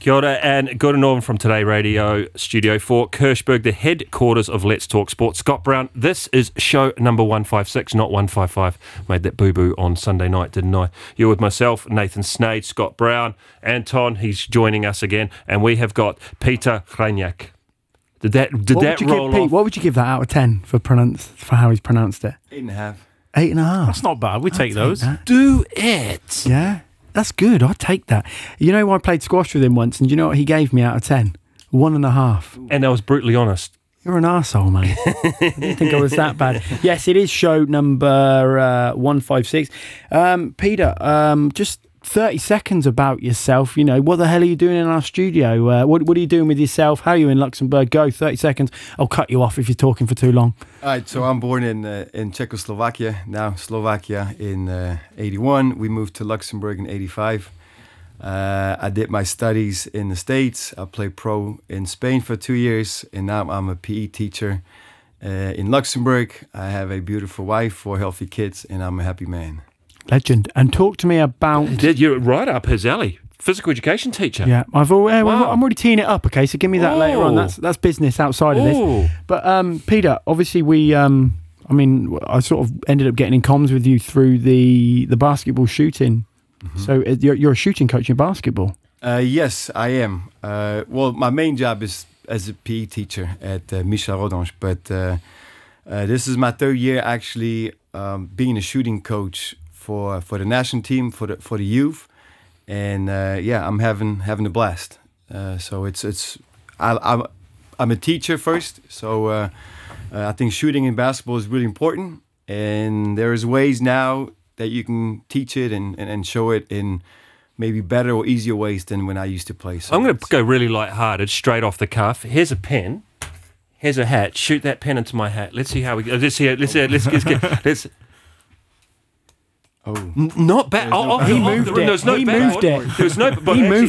Kia ora and good and Norman from Today Radio Studio 4, Kirchberg, the headquarters of Let's Talk Sports. Scott Brown, this is show number 156, not 155. Made that boo-boo on Sunday night, didn't I? You're with myself, Nathan Snade, Scott Brown, Anton, he's joining us again, and we have got Peter Rajniak. What would you give that out of 10 for how he's pronounced it? 8.5. 8.5. That's not bad. We take those. Do it. Yeah. That's good. I'll take that. You know, I played squash with him once, and you know what he gave me out of 10? 1.5. And I was brutally honest. You're an arsehole, mate. I didn't think I was that bad. Yes, it is show number 156. Peter, just 30 seconds about yourself. You know, what the hell are you doing in our studio? What are you doing with yourself? How are you in Luxembourg? Go, 30 seconds. I'll cut you off if you're talking for too long. All right, so I'm born in Czechoslovakia, now Slovakia, in 81. We moved to Luxembourg in 85. I did my studies in the States. I played pro in Spain for 2 years, and now I'm a PE teacher in Luxembourg. I have a beautiful wife, 4 healthy kids, and I'm a happy man. Legend. And talk to me about... You're right up his alley. Physical education teacher. Yeah, I'm already teeing it up, okay? So give me that later on. That's business outside of this. But Peter, obviously I sort of ended up getting in comms with you through the basketball shooting. Mm-hmm. So you're a shooting coach in basketball. Yes, I am. Well, my main job is as a PE teacher at Michel Rodange, but this is my 3rd year actually being a shooting coach for the national team, for the youth, and I'm having a blast. So I'm a teacher first, so I think shooting in basketball is really important, and there is ways now that you can teach it and show it in maybe better or easier ways than when I used to play. So I'm going to go really lighthearted, straight off the cuff. Here's a pen, here's a hat. Shoot that pen into my hat. Let's see how we go. Let's Oh. Not back. He moved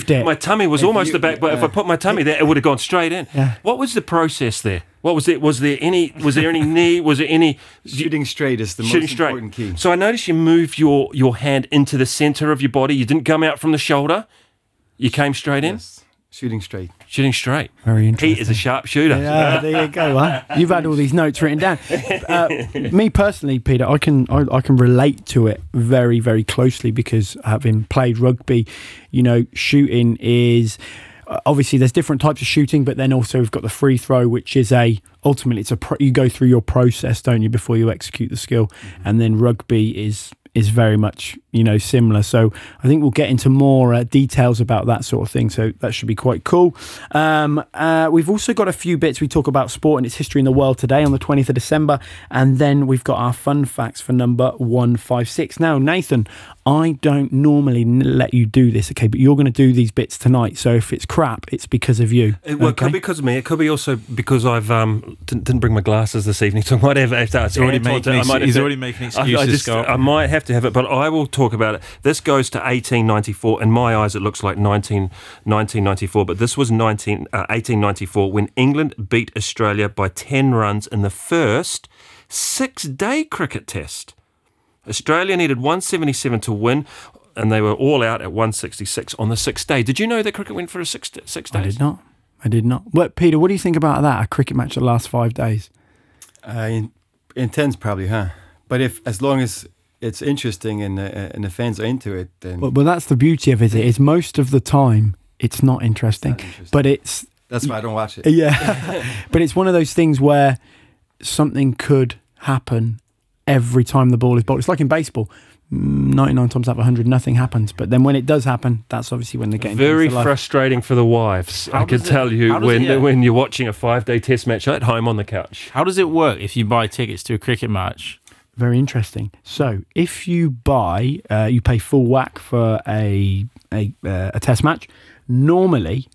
it. My tummy was almost the back, but if I put my tummy there, it would have gone straight in. Yeah. What was the process there? What was it? Was there any knee? Was there any shooting straight is the most important key. So I noticed you moved your hand into the center of your body. You didn't come out from the shoulder. You came straight in. Yes. Shooting straight. Very interesting. He is a sharp shooter. Yeah, there you go. Huh? You've had all these notes written down. Me personally, Peter, I can relate to it very, very closely because having played rugby, you know, shooting is... Obviously, there's different types of shooting, but then also we've got the free throw, which is you go through your process, don't you, before you execute the skill. Mm-hmm. And then rugby is very much, you know, similar. So I think we'll get into more details about that sort of thing. So that should be quite cool. We've also got a few bits. We talk about sport and its history in the world today on the 20th of December. And then we've got our fun facts for number 156. Now, Nathan, I don't normally let you do this, okay? But you're going to do these bits tonight. So if it's crap, it's because of you. It could be because of me. It could be also because I've didn't bring my glasses this evening. So I might have... He's already making excuses, Scott. I might have to have it, but I will talk about it. This goes to 1894. In my eyes, it looks like 1994, but this was 1894 when England beat Australia by 10 runs in the first 6-day cricket test. Australia needed 177 to win, and they were all out at 166 on the 6th day. Did you know that cricket went for 6 days? I did not. But Peter, what do you think about that? A cricket match that lasts 5 days? Intense, probably, huh? But as long as it's interesting and the fans are into it, then... Well, that's the beauty of it, is most of the time it's not interesting. But it's... That's why I don't watch it. Yeah. But it's one of those things where something could happen every time the ball is bowled. It's like in baseball. 99 times out of 100, nothing happens. But then when it does happen, that's obviously when the game... Very frustrating for the wives, I can tell you, when you're watching a 5-day test match at home on the couch. How does it work if you buy tickets to a cricket match? Very interesting. So if you buy, you pay full whack for a test match. Normally,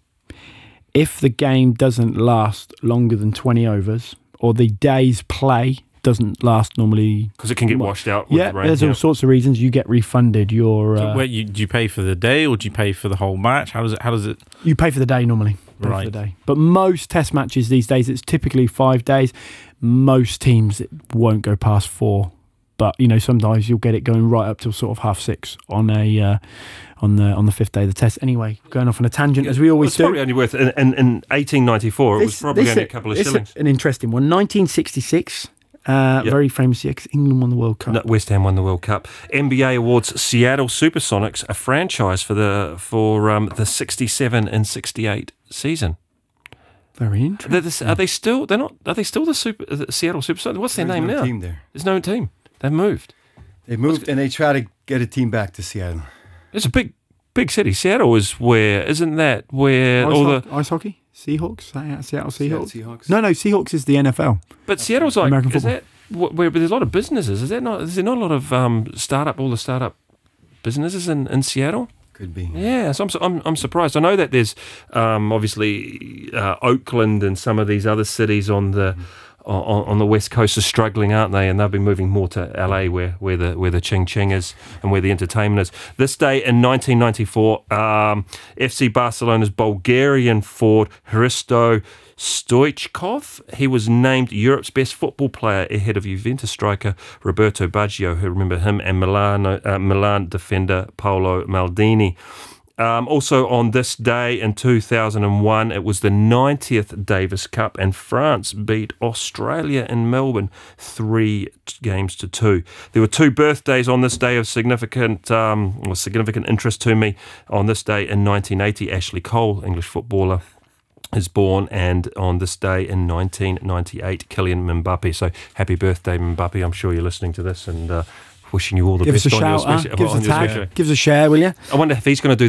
if the game doesn't last longer than 20 overs, or the day's play doesn't last normally... Because it can get washed out with the rain. There's all sorts of reasons. You get refunded your... So do you pay for the day or do you pay for the whole match? How does it... You pay for the day normally. Right. But most test matches these days, it's typically 5 days. Most teams won't go past 4 But you know, sometimes you'll get it going right up till sort of 6:30 on the fifth day of the test. Anyway, going off on a tangent as we always do. It's probably only worth in 1894. It was probably only a couple of shillings. An interesting one. 1966. Very famous year because England won the World Cup. West Ham won the World Cup. NBA awards Seattle Supersonics a franchise for the 67 and 68 season. Very interesting. Are they still the Seattle Supersonics? What's their name now? Team there. There's no team. They've moved. And they try to get a team back to Seattle. It's a big city. Seattle is where ice hockey? Seahawks? Seattle Seahawks? No, Seahawks is the NFL. But Seattle's like, American football. Is that where there's a lot of businesses? Is there not a lot of startup businesses in Seattle? Could be. Yeah, so I'm surprised. I know that there's obviously Oakland and some of these other cities on the West Coast are struggling, aren't they? And they'll be moving more to LA where the ching is and where the entertainment is. This day in 1994, FC Barcelona's Bulgarian forward Hristo Stoichkov, he was named Europe's best football player ahead of Juventus striker Roberto Baggio, who remember him, and Milan defender Paolo Maldini. Also on this day in 2001, it was the 90th Davis Cup, and France beat Australia in Melbourne 3-2. There were two birthdays on this day of significant interest to me. On this day in 1980, Ashley Cole, English footballer, is born, and on this day in 1998, Kylian Mbappé. So happy birthday, Mbappé! I'm sure you're listening to this and wishing you all the best. Give us a share, will you? I wonder if he's going to do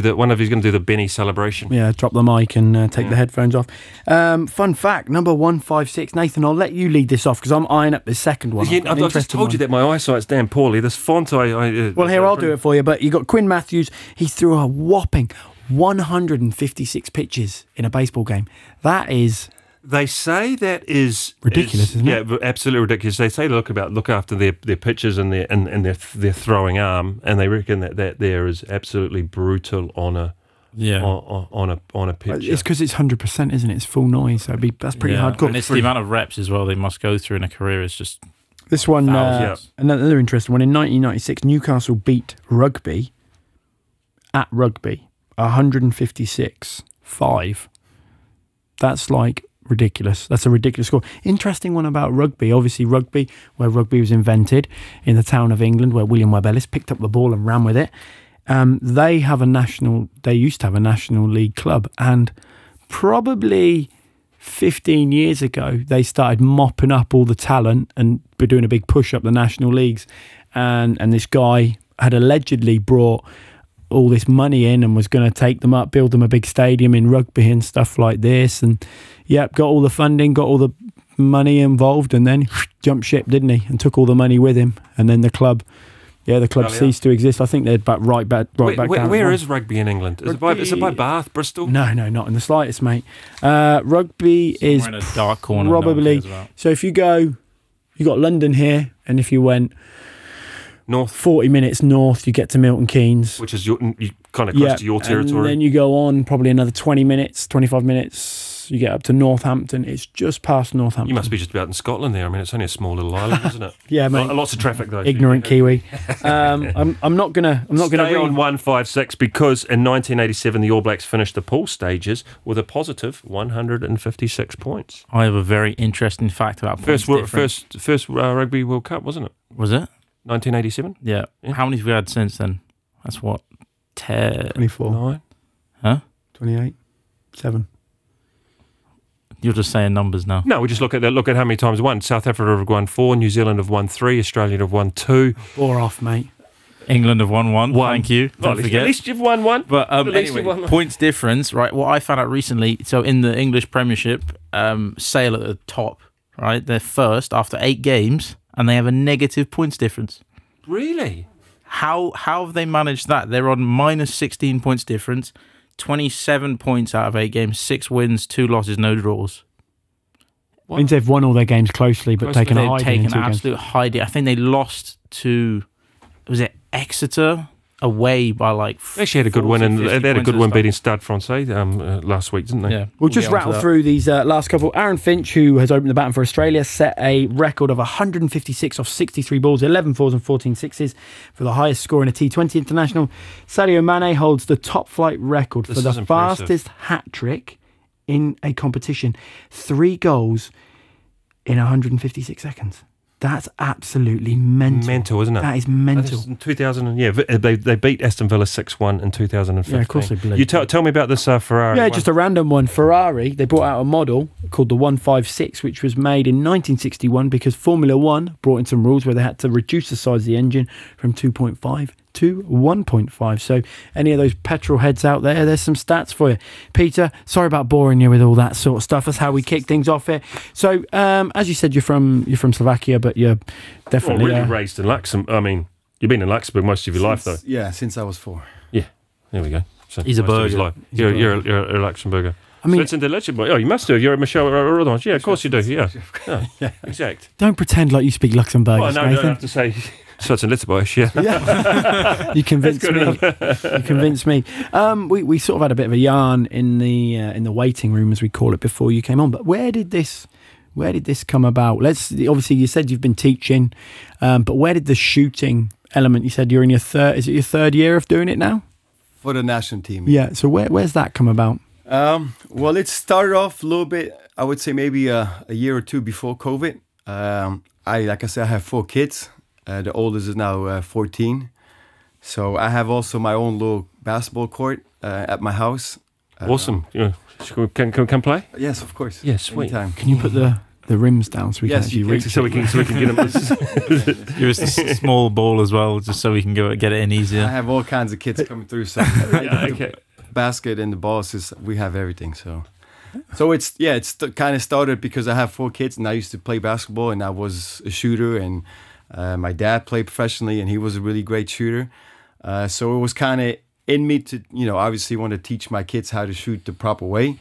the Benny celebration. Yeah, drop the mic and take the headphones off. Fun fact number 156. Nathan, I'll let you lead this off because I'm eyeing up the second one. Yeah, I've just told you that my eyesight's damn poorly. This font, I'll do it for you. But you got Quinn Matthews. He threw a whopping 156 pitches in a baseball game. That is. They say that is ridiculous, isn't it? Yeah, absolutely ridiculous. They say look after their pitches and their throwing arm, and they reckon that there is absolutely brutal on a pitcher. It's because it's 100%, isn't it? It's full noise. So that's pretty hardcore. And it's the amount of reps as well they must go through in a career is just this one. Another interesting one in 1996, Newcastle beat Rugby at Rugby 156-5. That's like. Ridiculous. That's a ridiculous score. Interesting one about rugby. Obviously, rugby was invented in the town of England where William Webb Ellis picked up the ball and ran with it. They used to have a National League club, and probably 15 years ago, they started mopping up all the talent and doing a big push up the National Leagues. And this guy had allegedly brought all this money in and was going to take them up, build them a big stadium in Rugby and stuff like this, and got all the funding, got all the money involved, and then jumped ship, didn't he, and took all the money with him, and then the club ceased to exist. I think they're back down. Where is Rugby in England? Is it by Bath, Bristol? No, not in the slightest, mate. Rugby somewhere is in a dark corner, probably. So if you go, you got London here, and if you went north, 40 minutes north, you get to Milton Keynes, which is kind of close to your territory. And then you go on probably another 25 minutes, you get up to Northampton. It's just past Northampton. You must be just about in Scotland there. I mean, it's only a small little island, isn't it? Yeah, mate. Lots of traffic though. Ignorant Kiwi. I'm not gonna stay on 156 because in 1987 the All Blacks finished the pool stages with a positive 156 points. I have a very interesting fact about first Rugby World Cup, wasn't it? Was it? 1987? Yeah. How many have we had since then? That's what? 24. 9? Huh? 28. 7. You're just saying numbers now. No, we just look at how many times won. South Africa have won 4, New Zealand have won 3, Australia have won 2. Bore off, mate. England have won 1. Thank you. Don't forget. At least you've won 1. But anyway, points difference, right? What I found out recently, so in the English Premiership, Sale at the top, right? They're first after 8 games. And they have a negative points difference. Really? How have they managed that? They're on minus 16 points difference, 27 points out of 8 games, 6 wins, 2 losses, no draws. What? Means they've won all their games closely, but taken a hiding. They've taken an absolute hiding. I think they lost to, was it Exeter? away by like. They actually had a good win, and they had a good win beating Stade Francais last week, didn't they? Yeah, we'll just rattle through these last couple. Aaron Finch, who has opened the batting for Australia, set a record of 156 off 63 balls, 11 fours and 14 sixes for the highest score in a T20 international. Sadio Mané holds the top flight record for the fastest hat trick in a competition, 3 goals in 156 seconds. That's absolutely mental. Mental, isn't it? That is mental. That is 2000, yeah, they beat Aston Villa 6-1 in 2015. Yeah, of course they believe. You tell me about this Ferrari. Yeah, one. Just a random one. Ferrari, they brought out a model called the 156, which was made in 1961 because Formula 1 brought in some rules where they had to reduce the size of the engine from 2.5 to 1.5. So any of those petrol heads out there, there's some stats for you. Peter, sorry about boring you with all that sort of stuff. That's how we kick things off here. So as you said, you're from Slovakia, but you're definitely raised in Luxembourg. I mean, you've been in Luxembourg most of your life, though. Yeah, since I was 4. Yeah, there we go. So he's a Berger. You're a Luxembourger. I mean, so it's in the legend, boy. Oh, you must do. You're a Michel Rodange. Yeah, of course you do. Yeah, yeah. Exact. Don't pretend like you speak Luxembourg. Oh, no, I have to say. So it's in Litterbush, yeah. You convinced me. You convinced me. We sort of had a bit of a yarn in the waiting room, as we call it, before you came on. But where did this come about? Let's obviously you said you've been teaching, but where did the shooting element? You said you're in your third year of doing it now for the national team. Yeah. So where's that come about? Well, it started off a little bit. I would say maybe a year or two before COVID. I have 4 kids. The oldest is now 14, so I have also my own little basketball court at my house. Awesome! Yeah. Can we come play? Yes, of course. Yes, yeah, sweet. Anytime. Can you put the rims down so we can actually reach? So we can get them. Give us a small ball as well, just so we can go get it in easier. I have all kinds of kids coming through, so the basket and the balls is we have everything. So it's kind of started because I have 4 kids and I used to play basketball and I was a shooter and. My dad played professionally and he was a really great shooter. So it was kind of in me to, obviously want to teach my kids how to shoot the proper way.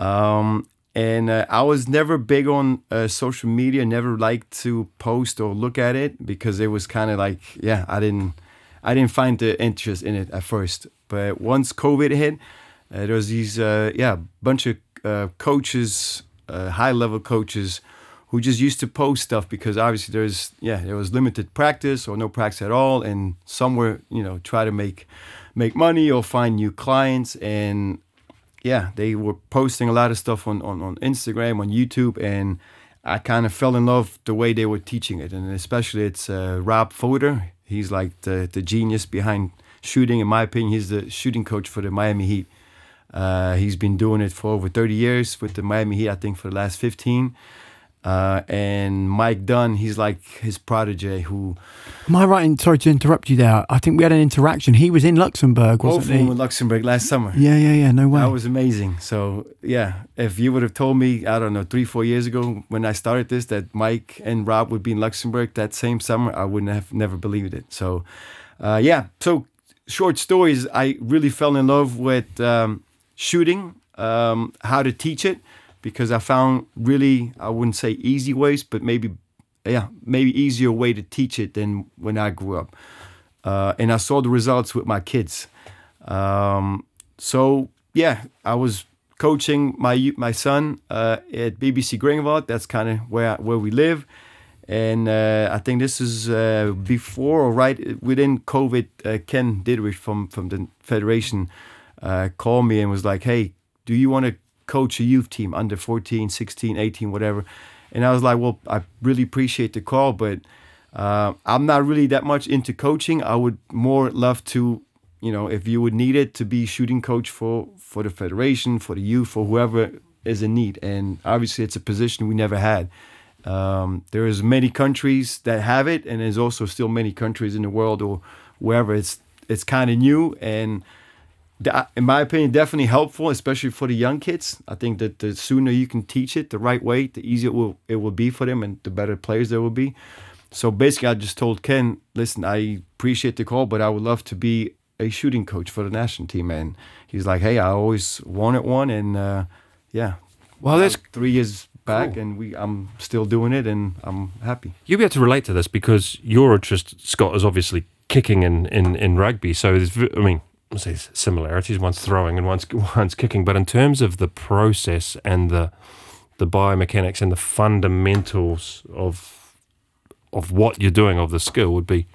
Mm-hmm. And I was never big on social media, never liked to post or look at it because it was kind of like, I didn't find the interest in it at first. But once COVID hit, there was these, bunch of coaches, high-level coaches, who just used to post stuff because obviously there was limited practice or no practice at all, and some were try to make money or find new clients, and they were posting a lot of stuff on Instagram, on YouTube, and I kind of fell in love the way they were teaching it, and especially it's Rob Fodor. He's like the genius behind shooting, in my opinion. He's the shooting coach for the Miami Heat. He's been doing it for over 30 years with the Miami Heat, I think for the last 15. And Mike Dunn, he's like his protege who... Am I right? Sorry to interrupt you there. I think we had an interaction. He was in Luxembourg, wasn't he? Both of them were in Luxembourg last summer. Yeah, no way. That was amazing. So, if you would have told me, I don't know, 3-4 years ago when I started this, that Mike and Rob would be in Luxembourg that same summer, I wouldn't have never believed it. So, so short stories, I really fell in love with shooting, how to teach it, because I found really, I wouldn't say easy ways, but maybe easier way to teach it than when I grew up. And I saw the results with my kids. I was coaching my son at BBC Greenwald. That's kind of where we live. And I think this is before or right within COVID, Ken Didrich from the Federation called me and was like, hey, do you want to coach a youth team under 14, 16, 18, whatever? And I was like, well, I really appreciate the call, but I'm not really that much into coaching. I would more love to, if you would need it, to be shooting coach for the federation, for the youth, for whoever is in need. And obviously it's a position we never had. There is many countries that have it, and there's also still many countries in the world or wherever it's kind of new, and in my opinion, definitely helpful, especially for the young kids. I think that the sooner you can teach it the right way, the easier it will be for them and the better players there will be. So basically, I just told Ken, listen, I appreciate the call, but I would love to be a shooting coach for the national team. And he's like, hey, I always wanted one. And well, that's 3 years back, cool. And I'm still doing it and I'm happy. You'll be able to relate to this because your interest, Scott, is obviously kicking in rugby. So there's, I mean, I'll say similarities. One's throwing and one's kicking. But in terms of the process and the biomechanics and the fundamentals of what you're doing, of the skill, would be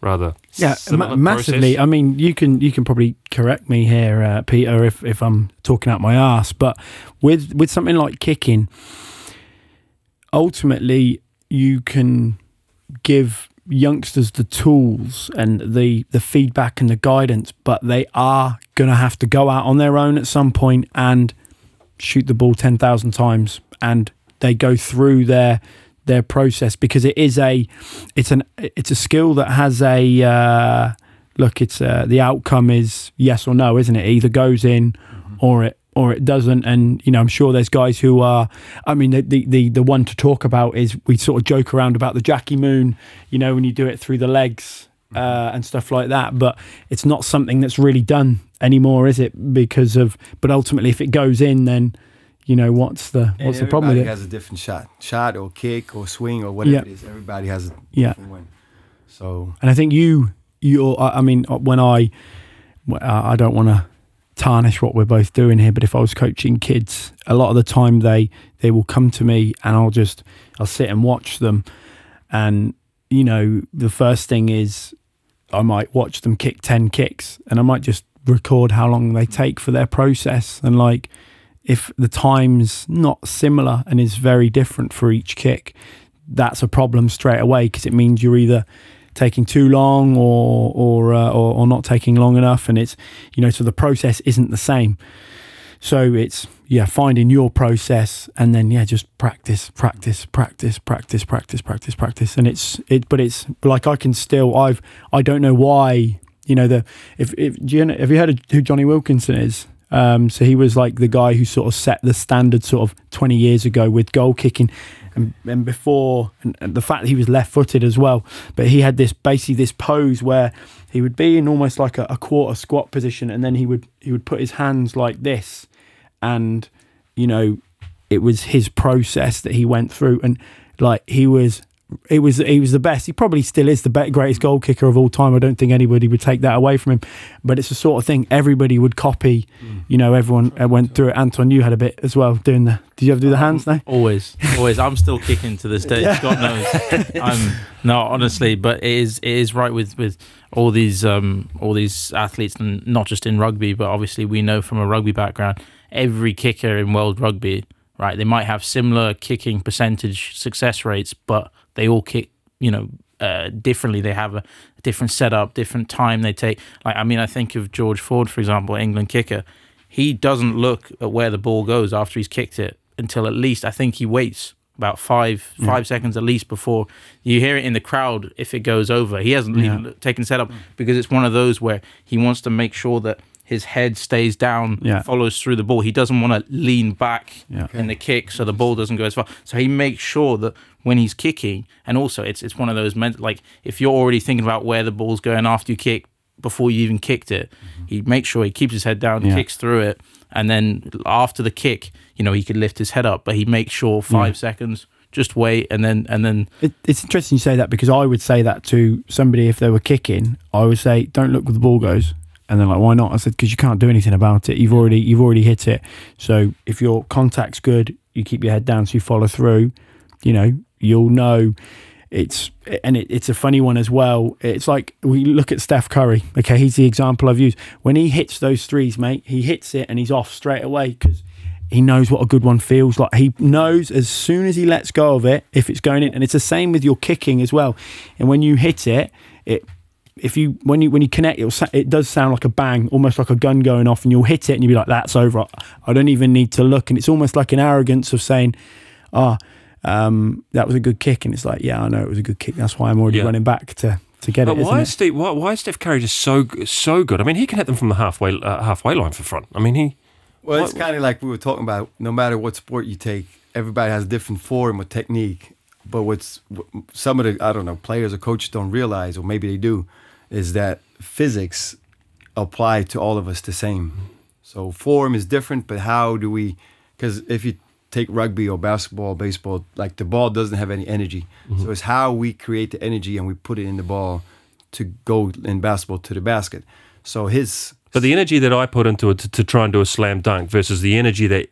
rather similar massively. Process. I mean, you can probably correct me here, Peter, if I'm talking out my arse. But with something like kicking, ultimately you can give youngsters the tools and the feedback and the guidance, but they are going to have to go out on their own at some point and shoot the ball 10,000 times, and they go through their process, because it is a skill that has a the outcome is yes or no, isn't it? It either goes in or it doesn't. And, you know, I'm sure there's guys who are, I mean, the one to talk about is, we sort of joke around about the Jackie Moon, you know, when you do it through the legs and stuff like that. But it's not something that's really done anymore, is it? But ultimately, if it goes in, then, you know, what's the problem with it? Everybody has a different shot or kick or swing or whatever it is. Everybody has a different one. So, and I think I don't want to tarnish what we're both doing here, but if I was coaching kids, a lot of the time they will come to me and I'll sit and watch them, and, you know, the first thing is I might watch them kick 10 kicks and I might just record how long they take for their process, and like, if the time's not similar and is very different for each kick, that's a problem straight away, because it means you're either taking too long or not taking long enough, and it's, you know, so the process isn't the same. So it's finding your process, and then just practice, and it's like, I don't know why, you know, have you heard of who Johnny Wilkinson is? So he was like the guy who sort of set the standard sort of 20 years ago with goal kicking, and before, and the fact that he was left-footed as well. But he had this pose where he would be in almost like a quarter squat position, and then he would put his hands like this, and, you know, it was his process that he went through, and like he was the best. He probably still is the greatest goal kicker of all time. I don't think anybody would take that away from him, but it's the sort of thing everybody would copy. You know, everyone went through it. Anton, you had a bit as well doing the... Did you ever do the hands though? Always. I'm still kicking to this day. Yeah. God knows. No, honestly, but it is right with all these athletes, and not just in rugby, but obviously we know from a rugby background, every kicker in world rugby, right? They might have similar kicking percentage success rates, but they all kick, you know, differently. They have a different setup, different time they take. Like, I mean, I think of George Ford, for example, England kicker. He doesn't look at where the ball goes after he's kicked it until at least, I think he waits about five seconds at least before you hear it in the crowd if it goes over. He hasn't even taken setup, because it's one of those where he wants to make sure that his head stays down, follows through the ball. He doesn't want to lean back in the kick, so the ball doesn't go as far. So he makes sure that when he's kicking, and also it's one of those, like, if you're already thinking about where the ball's going after you kick, before you even kicked it, he makes sure he keeps his head down, kicks through it, and then after the kick, you know, he could lift his head up, but he makes sure 5 seconds, just wait, and then... It's interesting you say that, because I would say that to somebody if they were kicking. I would say, don't look where the ball goes. And they're like, why not? I said, because you can't do anything about it. You've already hit it. So if your contact's good, you keep your head down, so you follow through. You know, you'll know. It's a funny one as well. It's like, we look at Steph Curry. Okay, he's the example I've used. When he hits those threes, mate, he hits it and he's off straight away, because he knows what a good one feels like. He knows as soon as he lets go of it if it's going in. And it's the same with your kicking as well. And when you hit it, when you connect, it does sound like a bang, almost like a gun going off, and you'll hit it and you'll be like, that's over, I don't even need to look. And it's almost like an arrogance of saying, that was a good kick. And it's like, I know it was a good kick, that's why I'm already running back to get it. Why is Steph Curry just so good? I mean, he can hit them from the halfway line for front. I mean, it's kind of like we were talking about, no matter what sport you take, everybody has a different form or technique. But some of the, I don't know, players or coaches don't realize, or maybe they do, is that physics apply to all of us the same. So form is different, but how do we, because if you take rugby or basketball, baseball, like, the ball doesn't have any energy. So it's how we create the energy and we put it in the ball to go in basketball to the basket. So his... But the energy that I put into it to try and do a slam dunk versus the energy that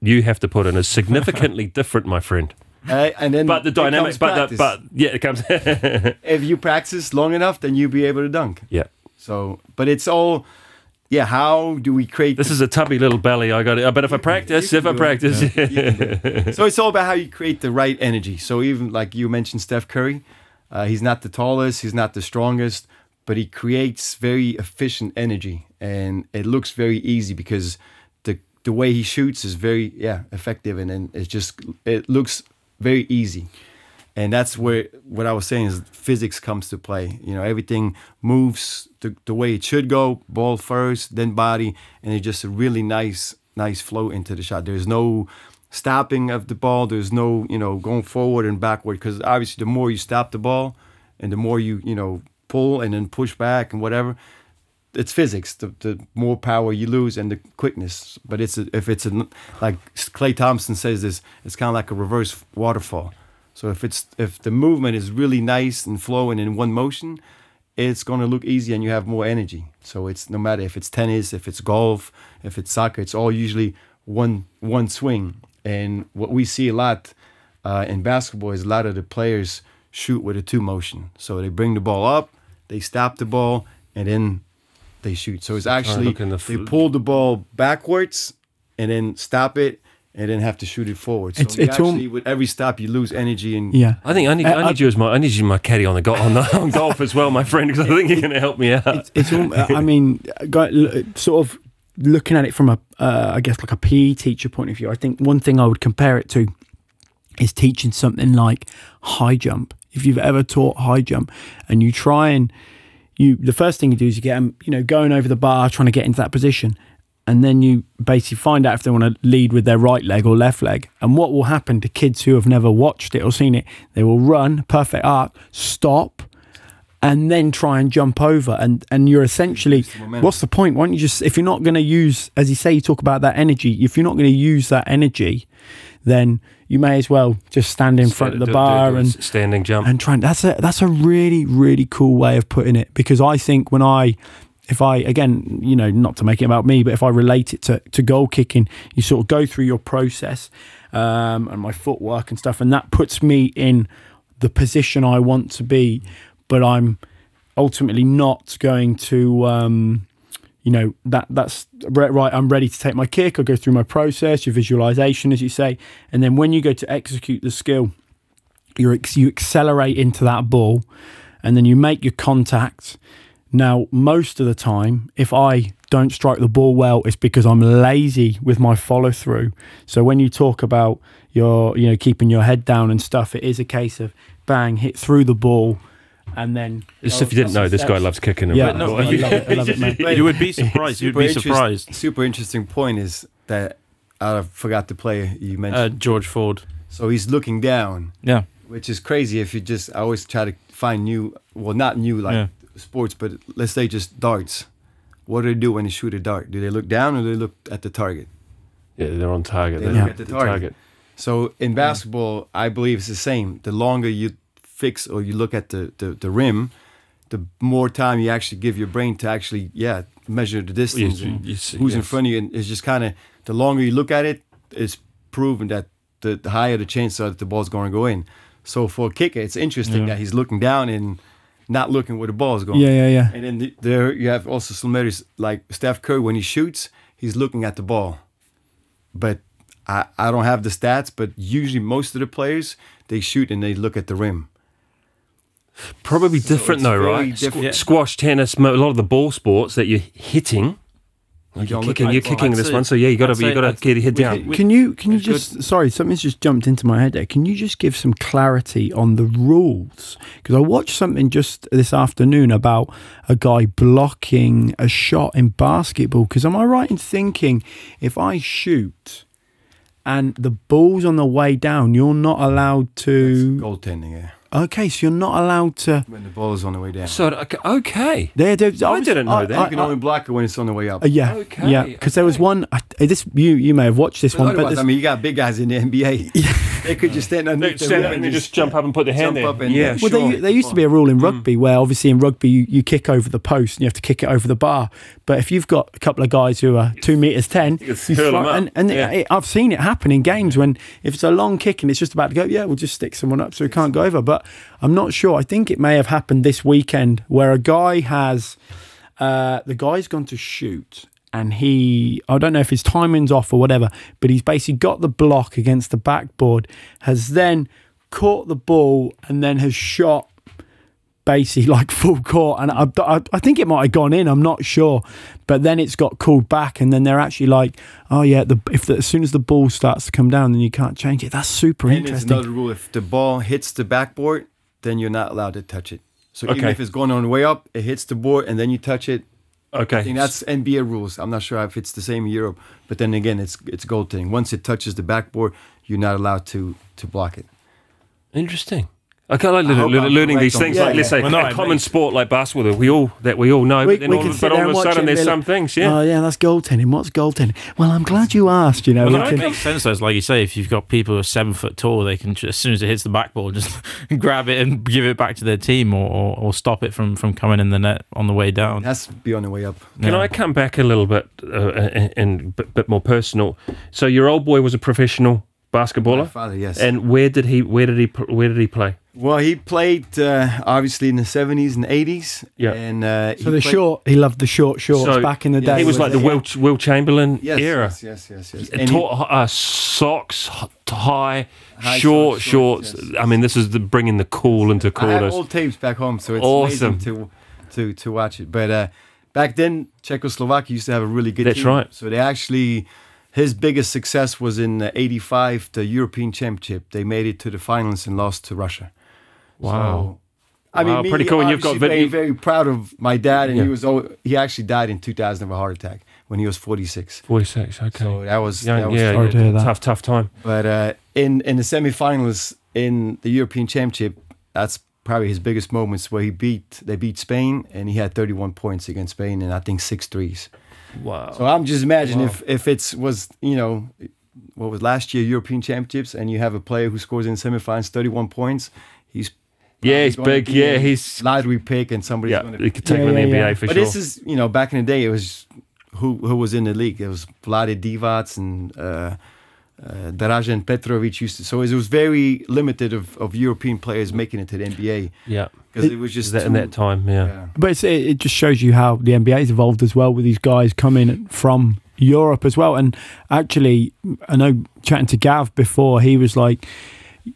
you have to put in is significantly different, my friend. And then but the dynamics, but yeah, it comes. If you practice long enough, then you'll be able to dunk. Yeah. So, but it's all, yeah. How do we create? This is a tubby little belly. I got it. But if I practice, Yeah. So it's all about how you create the right energy. So even like you mentioned, Steph Curry, he's not the tallest, he's not the strongest, but he creates very efficient energy, and it looks very easy because the way he shoots is very effective, and then it looks very easy. And that's where what I was saying is physics comes to play. You know, everything moves the way it should go, ball first, then body, and it's just a really nice flow into the shot. There's no stopping of the ball. There's no, you know, going forward and backward, because obviously the more you stop the ball and the more you know, pull and then push back and whatever, it's physics. The more power you lose and the quickness. But like Clay Thompson says this, it's kind of like a reverse waterfall. So if the movement is really nice and flowing in one motion, it's going to look easy and you have more energy. So it's no matter if it's tennis, if it's golf, if it's soccer, it's all usually one swing. And what we see a lot in basketball is a lot of the players shoot with a two motion. So they bring the ball up, they stop the ball, and then they shoot. So it's actually they pull the ball backwards and then stop it, and then have to shoot it forward. So with every stop, you lose energy. And yeah, I think I need you as my caddy on the on golf as well, my friend, because I think you're going to help me out. Sort of looking at it from a, I guess, like a PE teacher point of view. I think one thing I would compare it to is teaching something like high jump. If you've ever taught high jump, and you try and the first thing you do is you get them, you know, going over the bar, trying to get into that position. And then you basically find out if they want to lead with their right leg or left leg. And what will happen to kids who have never watched it or seen it, they will run, perfect arc, stop, and then try and jump over. And you're essentially, what's the point? Why don't you just, if you're not going to use, as you say, you talk about that energy, if you're not going to use that energy, then you may as well just stand in front of the bar and standing jump. And try. That's a really, really cool way of putting it, because I think not to make it about me, but if I relate it to goal kicking, you sort of go through your process and my footwork and stuff, and that puts me in the position I want to be, but I'm ultimately not going to, that's right, I'm ready to take my kick, I go through my process, your visualization, as you say, and then when you go to execute the skill, you accelerate into that ball, and then you make your contact. Now, most of the time, if I don't strike the ball well, it's because I'm lazy with my follow through. So when you talk about your, you know, keeping your head down and stuff, it is a case of bang, hit through the ball. And then, just if you didn't know, this guy loves kicking. Yeah, no, I love it, man. You would be surprised. You'd be surprised. Super interesting point is that I forgot the player you mentioned, George Ford. So he's looking down. Yeah, which is crazy. If you just, I always try to find sports, but let's say just darts. What do they do when they shoot a dart? Do they look down or do they look at the target? Yeah, they're on target. They look at the target. So in basketball, I believe it's the same. The longer you fix or you look at the rim, the more time you actually give your brain to actually measure the distance. Who's in front of you, and it's just kind of the longer you look at it, it's proven that the higher the chance are that the ball's going to go in. So for a kicker, it's interesting that he's looking down and not looking where the ball is going. Yeah. And then there you have also some measures like Steph Curry, when he shoots, he's looking at the ball. But I don't have the stats, but usually most of the players, they shoot and they look at the rim. Probably different though, right? Different. Squash, tennis, a lot of the ball sports that you're hitting. You're kicking this one, so you got to get your head down. Something's just jumped into my head there. Can you just give some clarity on the rules? Because I watched something just this afternoon about a guy blocking a shot in basketball. Because am I right in thinking if I shoot and the ball's on the way down, you're not allowed to? That's goaltending, yeah. Okay, so you're not allowed to... When the ball is on the way down. So, okay. I didn't know that. You can only block it when it's on the way up. Yeah. Okay. Yeah, because there was one... You may have watched this one. But you got big guys in the NBA. They could just stand underneath and just jump up and put their hand in. Yeah, well, sure. There used to be a rule in rugby where, obviously, in rugby you kick over the post and you have to kick it over the bar. But if you've got a couple of guys who are 2 meters 10, you curl them up. I've seen it happen in games when if it's a long kick and it's just about to go, we'll just stick someone up so it can't go over. But I'm not sure. I think it may have happened this weekend where a guy has the guy's gone to shoot. And I don't know if his timing's off or whatever, but he's basically got the block against the backboard, has then caught the ball and then has shot basically like full court. And I think it might have gone in, I'm not sure. But then it's got called back and then they're actually like, oh yeah, as soon as the ball starts to come down, then you can't change it. That's super interesting. There's another rule. If the ball hits the backboard, then you're not allowed to touch it. So even if it's going on the way up, it hits the board and then you touch it. Okay. I think that's NBA rules. I'm not sure if it's the same in Europe, but then again, it's goaltending. Once it touches the backboard, you're not allowed to block it. Interesting. I kind of like learning these things. Let's say a common sport like basketball that we all know, but all of a sudden there's some things. Yeah. Oh yeah, that's goaltending. What's goaltending? Well, I'm glad you asked. You know, it makes sense. Though, like you say, if you've got people who are 7 foot tall, they can as soon as it hits the backboard, just grab it and give it back to their team, or stop it from coming in the net on the way down. That's beyond the way up. Yeah. Can I come back a little bit and a bit more personal? So your old boy was a professional basketballer. My father, yes. And where did he play? Well, he played obviously in the 70s and 80s. Yeah. And he loved the short shorts back in the day. He was like the Will Chamberlain era. Yes. Socks, tie, short shorts. I mean, this is bringing the cool into coolness. I have old tapes back home, so it's awesome to watch it. But back then, Czechoslovakia used to have a really good team. That's right. So they actually... His biggest success was in '85, the European Championship. They made it to the finals and lost to Russia. Wow. I mean, pretty cool. And you've got very, very proud of my dad, and he actually died in 2000 of a heart attack when he was 46. 46, okay. So that was tough time. But in the semifinals in the European Championship, that's probably his biggest moments, where they beat Spain, and he had 31 points against Spain, and I think 6 threes. Wow. So I'm just imagining if it was, what was last year, European Championships, and you have a player who scores in semifinals 31 points, he's big. Yeah, he's lottery pick, and somebody's going to take him in the NBA for sure. But this is, back in the day, it was who was in the league. It was Vlade Divac and Dražen Petrović used to. So it was very limited of European players making it to the NBA. Yeah. Because it was just in that time, But it just shows you how the NBA has evolved as well, with these guys coming from Europe as well. And actually, I know chatting to Gav before, he was like,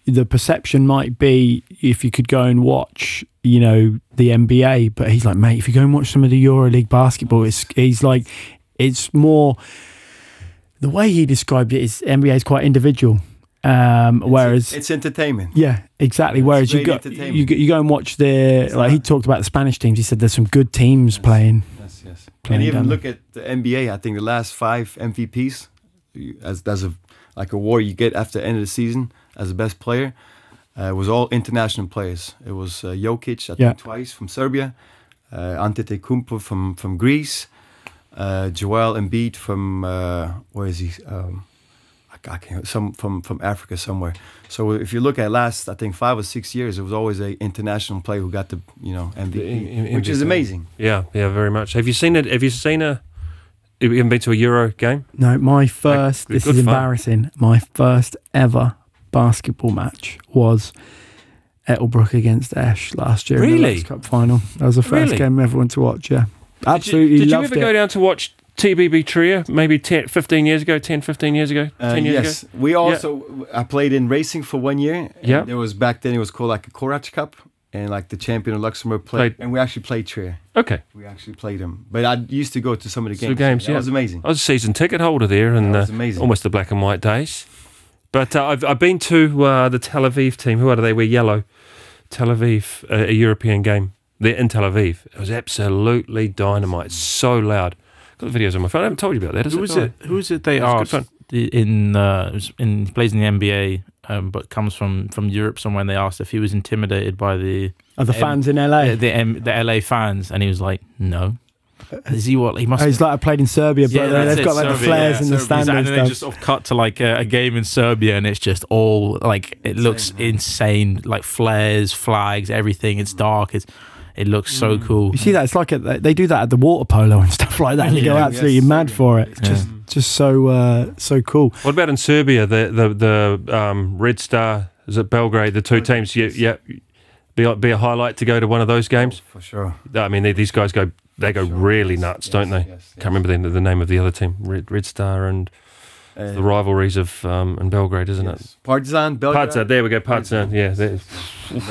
the perception might be if you could go and watch, the NBA. But he's like, mate, if you go and watch some of the EuroLeague basketball, he's like, it's more... The way he described it is NBA is quite individual. Whereas it's entertainment. Yeah, exactly. Whereas you go and watch he talked about the Spanish teams. He said there's some good teams playing. Yes. And even look at the NBA. I think the last 5 MVPs, as a award you get after the end of the season as the best player, was all international players. It was Jokic, I think twice from Serbia, Antetokounmpo from Greece, Joel Embiid from where is he? I can't, some from Africa somewhere. So if you look at last, I think 5 or 6 years, it was always an international player who got the MVP, which is amazing. Yeah, very much. Have you seen it? Have you been to a Euro game? No, my first. This is embarrassing. My first ever basketball match was Ettlebrook against Ash last year. Really? In the World Cup final. That was the first game everyone to watch. Yeah. Absolutely. Did you ever go down to watch TBB Tria maybe 10, 15 years ago? 10 years ago? Yes. We also, I played in racing for 1 year. Yeah. It was back then, it was called like a Korach Cup, and like the champion of Luxembourg played. And we actually played Tria. Okay. We actually played him. But I used to go to some of the games. It was amazing. I was a season ticket holder there in almost the black and white days. But I've been to the Tel Aviv team. Who are they? We're yellow. Tel Aviv, a European game. They're in Tel Aviv. It was absolutely dynamite. So loud. Got the videos on my phone. I haven't told you about that. Who is it they asked? He plays in the NBA, but comes from Europe somewhere, and they asked if he was intimidated by the fans in LA. The LA fans, and he was like, no. Is he what he must? He's like played in Serbia, but they've got like Serbia, the flares in the stands, and then just cut to like a game in Serbia, and it's just all like it looks insane, like flares, flags, everything. It's dark. It looks so cool. You see that? It's like they do that at the water polo and stuff like that. And you go absolutely mad for it. It's just so cool. What about in Serbia? The Red Star is at Belgrade. The two teams. Be a highlight to go to one of those games. Oh, for sure. I mean, these guys go. They go really nuts, don't they? Yes. Can't remember the name of the other team. Red Star and the rivalries of in Belgrade, isn't it? Partizan, Belgrade. There we go. Partizan. Red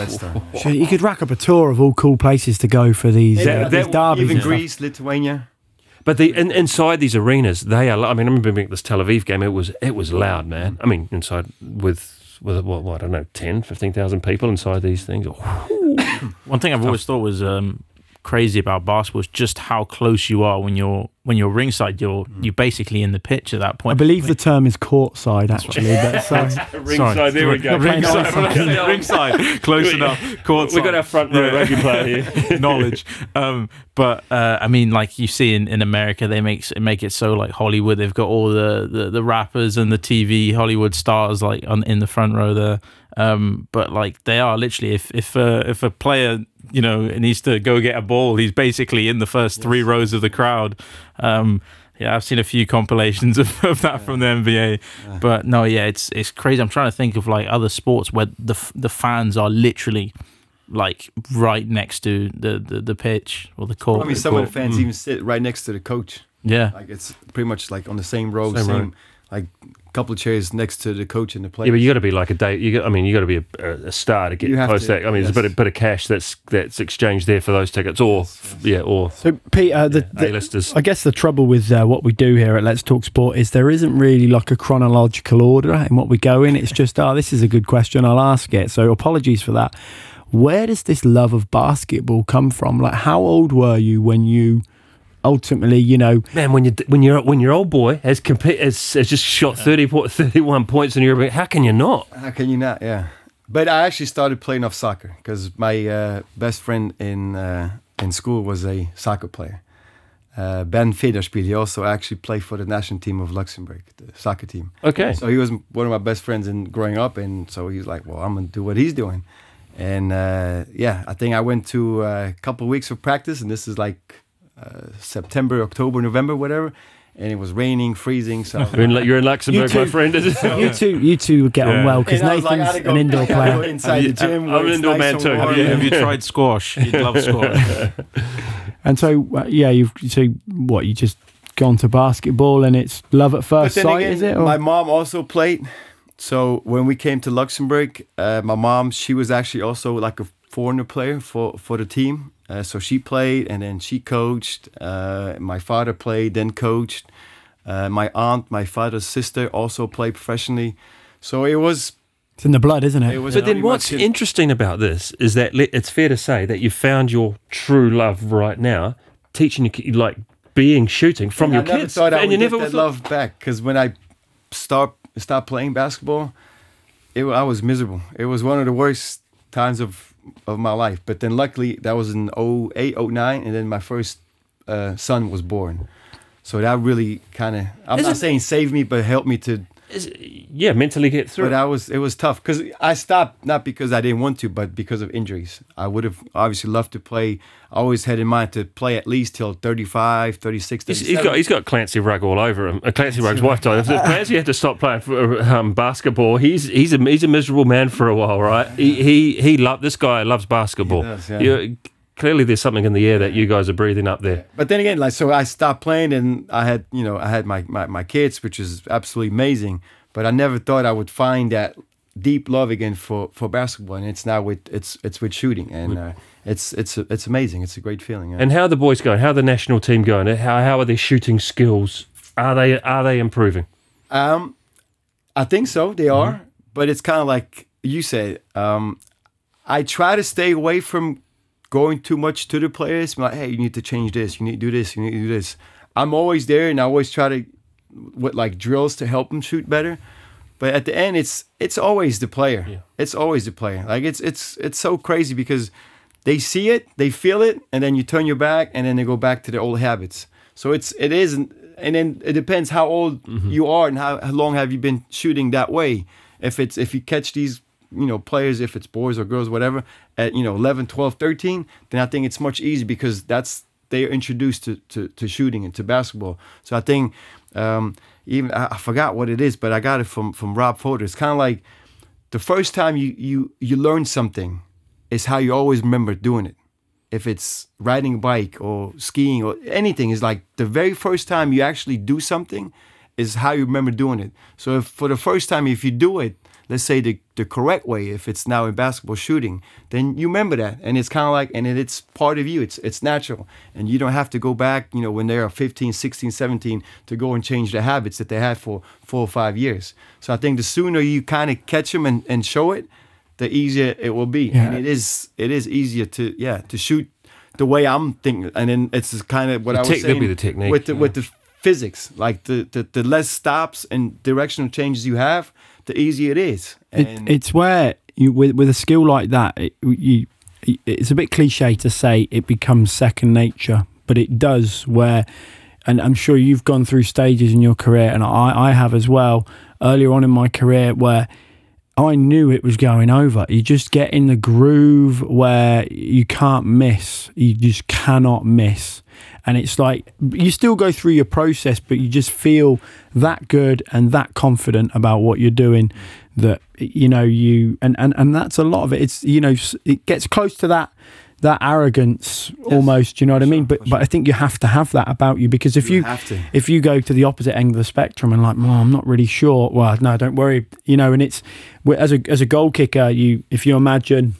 Star. So you could rack up a tour of all cool places to go for these derbies. Even Greece, Lithuania. But inside these arenas, they are. I mean, I remember being at this Tel Aviv game. It was loud, man. I mean, inside with what I don't know, 10,000, 15,000 people inside these things. One thing I've always thought was crazy about basketball is just how close you are when you're ringside. You're basically in the pitch at that point. I believe the term is courtside, actually. Ringside, there we go. Ringside, close enough. Courtside. We've got our front row rugby player here. Knowledge. But I mean, like you see in America, they make it so like Hollywood. They've got all the rappers and the TV Hollywood stars like in the front row there. But like they are literally, if a player, you know, needs to go get a ball, he's basically in the first three rows of the crowd. I've seen a few compilations of that from the NBA. But no, it's crazy. I'm trying to think of like other sports where the fans are literally like right next to the pitch or the court. I mean, some of the fans even sit right next to the coach. Yeah, like it's pretty much like on the same row, same like couple of chairs next to the coach and the players. Yeah, but you got to be like you got to be a star to get close to that. I mean, there's a bit of cash that's exchanged there for those tickets, So, Pete, A-listers. I guess the trouble with what we do here at Let's Talk Sport is there isn't really like a chronological order in what we go in. It's just, this is a good question, I'll ask it. So, apologies for that. Where does this love of basketball come from? Like, how old were you when you? Ultimately, you know, man, when your old boy has just shot 31 points in Europe, how can you not? Yeah, but I actually started playing off soccer because my best friend in school was a soccer player, Ben Federspiel. He also actually played for the national team of Luxembourg, the soccer team. Okay, so he was one of my best friends in growing up, and so he's like, well, I'm gonna do what he's doing, and I think I went to a couple of weeks of practice, and this is like. September, October, November, whatever, and it was raining, freezing. So you're in Luxembourg, my friend. You two would get on well because Nathan's an indoor player. Inside the gym, I'm an indoor man too. Have you tried squash? You'd love squash. And so, you just gone to basketball, and it's love at first sight, again, is it? Or? My mom also played. So when we came to Luxembourg, my mom, she was actually also like a foreigner player for the team. So she played, and then she coached. My father played, then coached. My aunt, my father's sister, also played professionally. So it was... It's in the blood, isn't it? But then what's interesting about this is that it's fair to say that you found your true love right now, teaching you, like, shooting from your kids. I never thought I would get that love back, because when I stopped playing basketball, I was miserable. It was one of the worst times of my life, but then luckily that was in 2008, 2009, and then my first son was born, so that really kind of I'm not saying saved me, but helped me to mentally get through. But it was tough because I stopped not because I didn't want to, but because of injuries. I would have obviously loved to play. I always had in mind to play at least till 35, 36, 37. He's got Clancy Rugg all over him. Clancy Rugg's wife died. If Clancy had to stop playing for basketball, he's a miserable man for a while, right? This guy loves basketball. He does, clearly there's something in the air that you guys are breathing up there. But then again, like, so I stopped playing, and I had my kids, which is absolutely amazing, but I never thought I would find that deep love again for basketball, and it's now with shooting, and it's amazing. It's a great feeling. Yeah. And how are the boys going? How are the national team going? How are their shooting skills? Are they improving? I think so, they are, but it's kind of like you said, I try to stay away from going too much to the players, I'm like, hey, you need to change this, you need to do this, you need to do this. I'm always there, and I always try to with like drills to help them shoot better. But at the end, it's always the player. Yeah. It's always the player. Like it's so crazy because They see it, they feel it, and then you turn your back, and then they go back to their old habits. So it is, and then it depends how old you are and how long have you been shooting that way. If you catch these, players, if it's boys or girls, whatever, at 11, 12, 13, then I think it's much easier because they're introduced to shooting and to basketball. So I think even I forgot what it is, but I got it from Rob Fodor. It's kind of like the first time you learn something is how you always remember doing it. If it's riding a bike or skiing or anything, it's like the very first time you actually do something is how you remember doing it. So if for the first time, if you do it, let's say the correct way, if it's now in basketball shooting, then you remember that. And it's kind of like, and it's part of you. It's natural. And you don't have to go back, when they are 15, 16, 17, to go and change the habits that they had for 4 or 5 years. So I think the sooner you kind of catch them and show it, the easier it will be. Yeah. And it is easier to shoot the way I'm thinking. And then it's kind of what I was saying. That'd be the technique. With the physics, like the less stops and directional changes you have, the easier it is. And it's where you with a skill like that, it's a bit cliche to say it becomes second nature, but it does where, and I'm sure you've gone through stages in your career, and I have as well, earlier on in my career where I knew it was going over. You just get in the groove where you can't miss. You just cannot miss. And it's like you still go through your process, but you just feel that good and that confident about what you're doing that, you and that's a lot of it. It's, it gets close to that arrogance almost, do you know what I mean? But I think you have to have that about you because if you go to the opposite end of the spectrum and like, I'm not really sure. Well, no, don't worry. And it's as a goal kicker, if you imagine,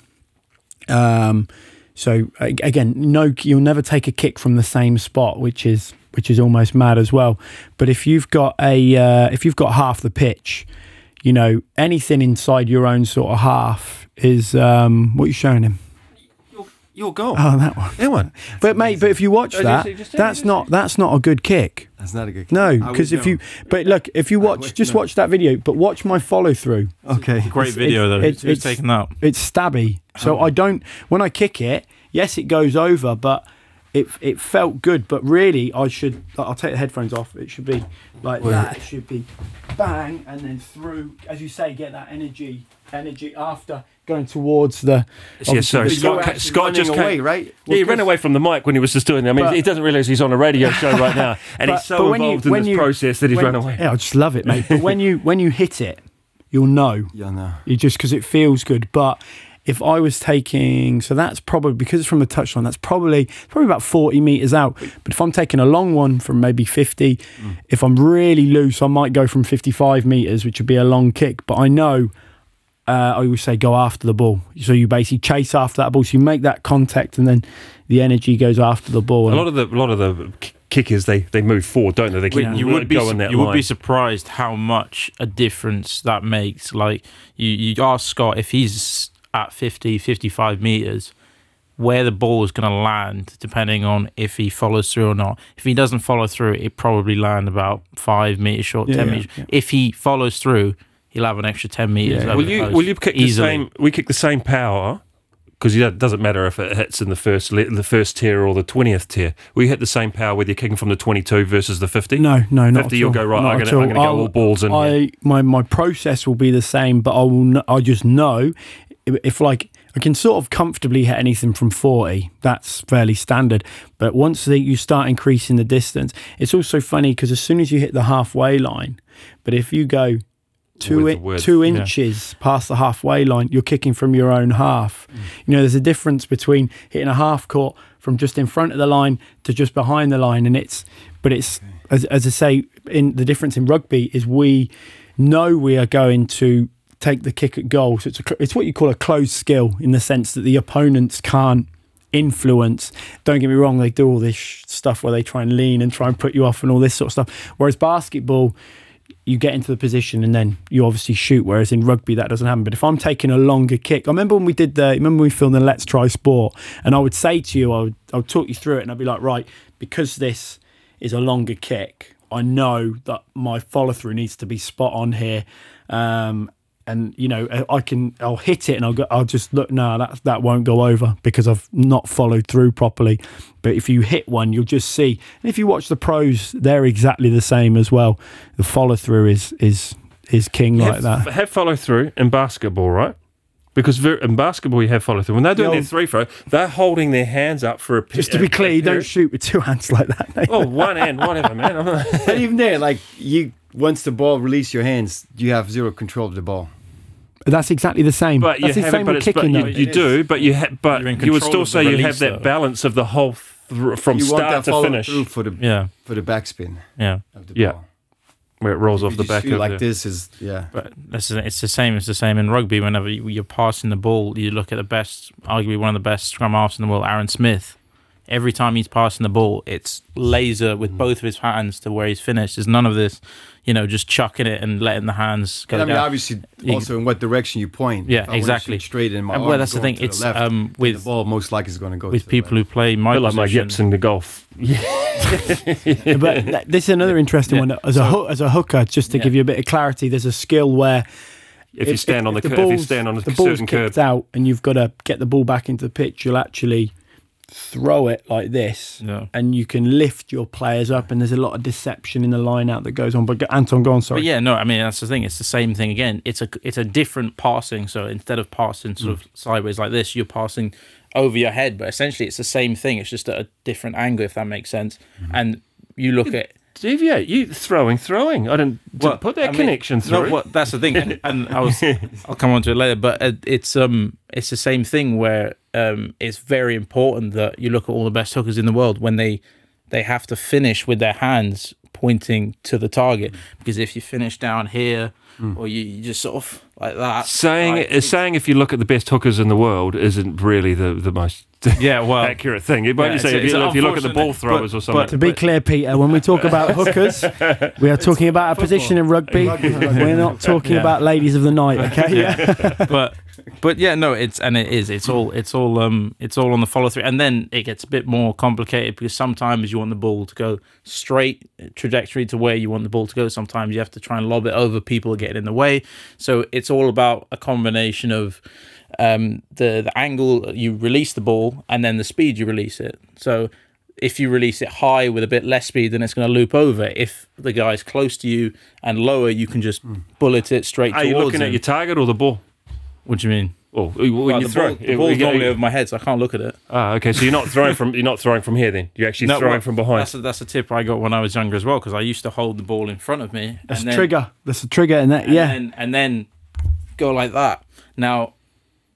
so again, you'll never take a kick from the same spot, which is almost mad as well. But if you've got if you've got half the pitch, anything inside your own sort of half is what you're showing him. Your goal. Oh, that one. That's but amazing. Mate, but if you watch that's not a good kick. That's not a good kick. No, because watch that video, but watch my follow through. Okay. It's a great video though. It's taken that. It's stabby. So I don't, when I kick it, yes, it goes over, but it felt good. But really, I'll take the headphones off. It should be like that. It should be bang and then through, as you say, get that energy after. Going towards the... Yeah, sorry, Scott just away, right? Well, he ran away from the mic when he was just doing that. I mean, he doesn't realise he's on a radio show right now. And he's so involved in this process that he's run away. Yeah, I just love it, mate. But when you hit it, you'll know. Yeah, I know. You just, because it feels good. But if I was taking... So that's probably, because it's from the touchline, that's probably about 40 metres out. But if I'm taking a long one from maybe 50, if I'm really loose, I might go from 55 metres, which would be a long kick. But I know... I always say go after the ball. So you basically chase after that ball. So you make that contact, and then the energy goes after the ball. And a lot of the kickers, they move forward, don't they? They keep, you would be surprised how much a difference that makes. Like you ask Scott if he's at 50, 55 meters, where the ball is going to land, depending on if he follows through or not. If he doesn't follow through, it probably land about 5 meters short, 10 meters. Yeah. If he follows through, he'll have an extra 10 metres. Yeah. Will you kick easily. We kick the same power, because it doesn't matter if it hits in the first tier or the 20th tier. We hit the same power whether you're kicking from the 22 versus the 50. No, not 50, you'll go right. I'm going to go all balls in. My process will be the same, but I just know if like I can sort of comfortably hit anything from 40. That's fairly standard. But once you start increasing the distance, it's also funny because as soon as you hit the halfway line, but if you go 2 inches past the halfway line, you're kicking from your own half. There's a difference between hitting a half court from just in front of the line to just behind the line, and it's as I say, in the difference in rugby is we know we are going to take the kick at goal, so it's what you call a closed skill in the sense that the opponents can't influence. Don't get me wrong, they do all this stuff where they try and lean and try and put you off and all this sort of stuff, whereas basketball you get into the position and then you obviously shoot, whereas in rugby that doesn't happen. But if I'm taking a longer kick, I remember when we did when we filmed the Let's Try Sport, and I would say to you, I would talk you through it, and I'd be like, right, because this is a longer kick, I know that my follow through needs to be spot on here, and you know I'll hit it and I'll just look, no, that won't go over because I've not followed through properly. But if you hit one, you'll just see. And if you watch the pros, they're exactly the same as well. The follow through is king. Have follow through in basketball, right? Because in basketball, you have follow-through. When they're doing their three-throw, they're holding their hands up for a period. Just to be clear, you don't shoot with two hands like that. No. Oh, one hand, whatever, man. And even there, like, once the ball releases your hands, you have zero control of the ball. That's exactly the same. But that's the same with kicking. But you would still say you have that balance of the whole from start to finish. You want that follow-through for the backspin of the ball. Where it rolls off the back of like this is but it's the same in rugby. Whenever you're passing the ball, you look at the best, arguably one of the best scrum halves in the world, Aaron Smith. Every time he's passing the ball, it's laser with both of his hands to where he's finished. There's none of this, just chucking it and letting the hands go. And I mean, obviously, also in what direction you point. Yeah, exactly. Straight in my arm. Well, that's the thing. It's left, with the ball most likely is going to go with to people who play my position. Like Mike Gibson to golf. Yeah. But this is another interesting one as a hooker. Just to give you a bit of clarity, there's a skill where if you stand on a certain curve, kicked out and you've got to get the ball back into the pitch, you'll actually throw it like this and you can lift your players up, and there's a lot of deception in the line out that goes on. But Anton, go on, sorry. But I mean, that's the thing, it's the same thing again. It's a different passing, so instead of passing sort of sideways like this, you're passing over your head, but essentially it's the same thing, it's just at a different angle, if that makes sense. And you look at deviate. You throwing. I didn't put that connection through. That's the thing, and I'll come on to it later. But it's the same thing where it's very important that you look at all the best hookers in the world when they have to finish with their hands pointing to the target, because if you finish down here or you just sort of like that, saying if you look at the best hookers in the world isn't really the most accurate thing. You might say if you look at the ball throwers or something. But to be clear, Peter, when we talk about hookers, we are talking about a position in rugby. We're not talking about ladies of the night, okay? It's all on the follow through, and then it gets a bit more complicated because sometimes you want the ball to go straight trajectory to where you want the ball to go. Sometimes you have to try and lob it over people getting in the way. So it's all about a combination of the angle you release the ball and then the speed you release it. So if you release it high with a bit less speed, then it's going to loop over. If the guy's close to you and lower, you can just bullet it straight towards him. Are you looking at your target or the ball? What do you mean? Oh, when you throw, the ball's normally over my head, so I can't look at it. Ah, okay. So you're not throwing from here, then you're actually throwing from behind. That's a tip I got when I was younger as well, because I used to hold the ball in front of me. That's a trigger, and that and then go like that. Now,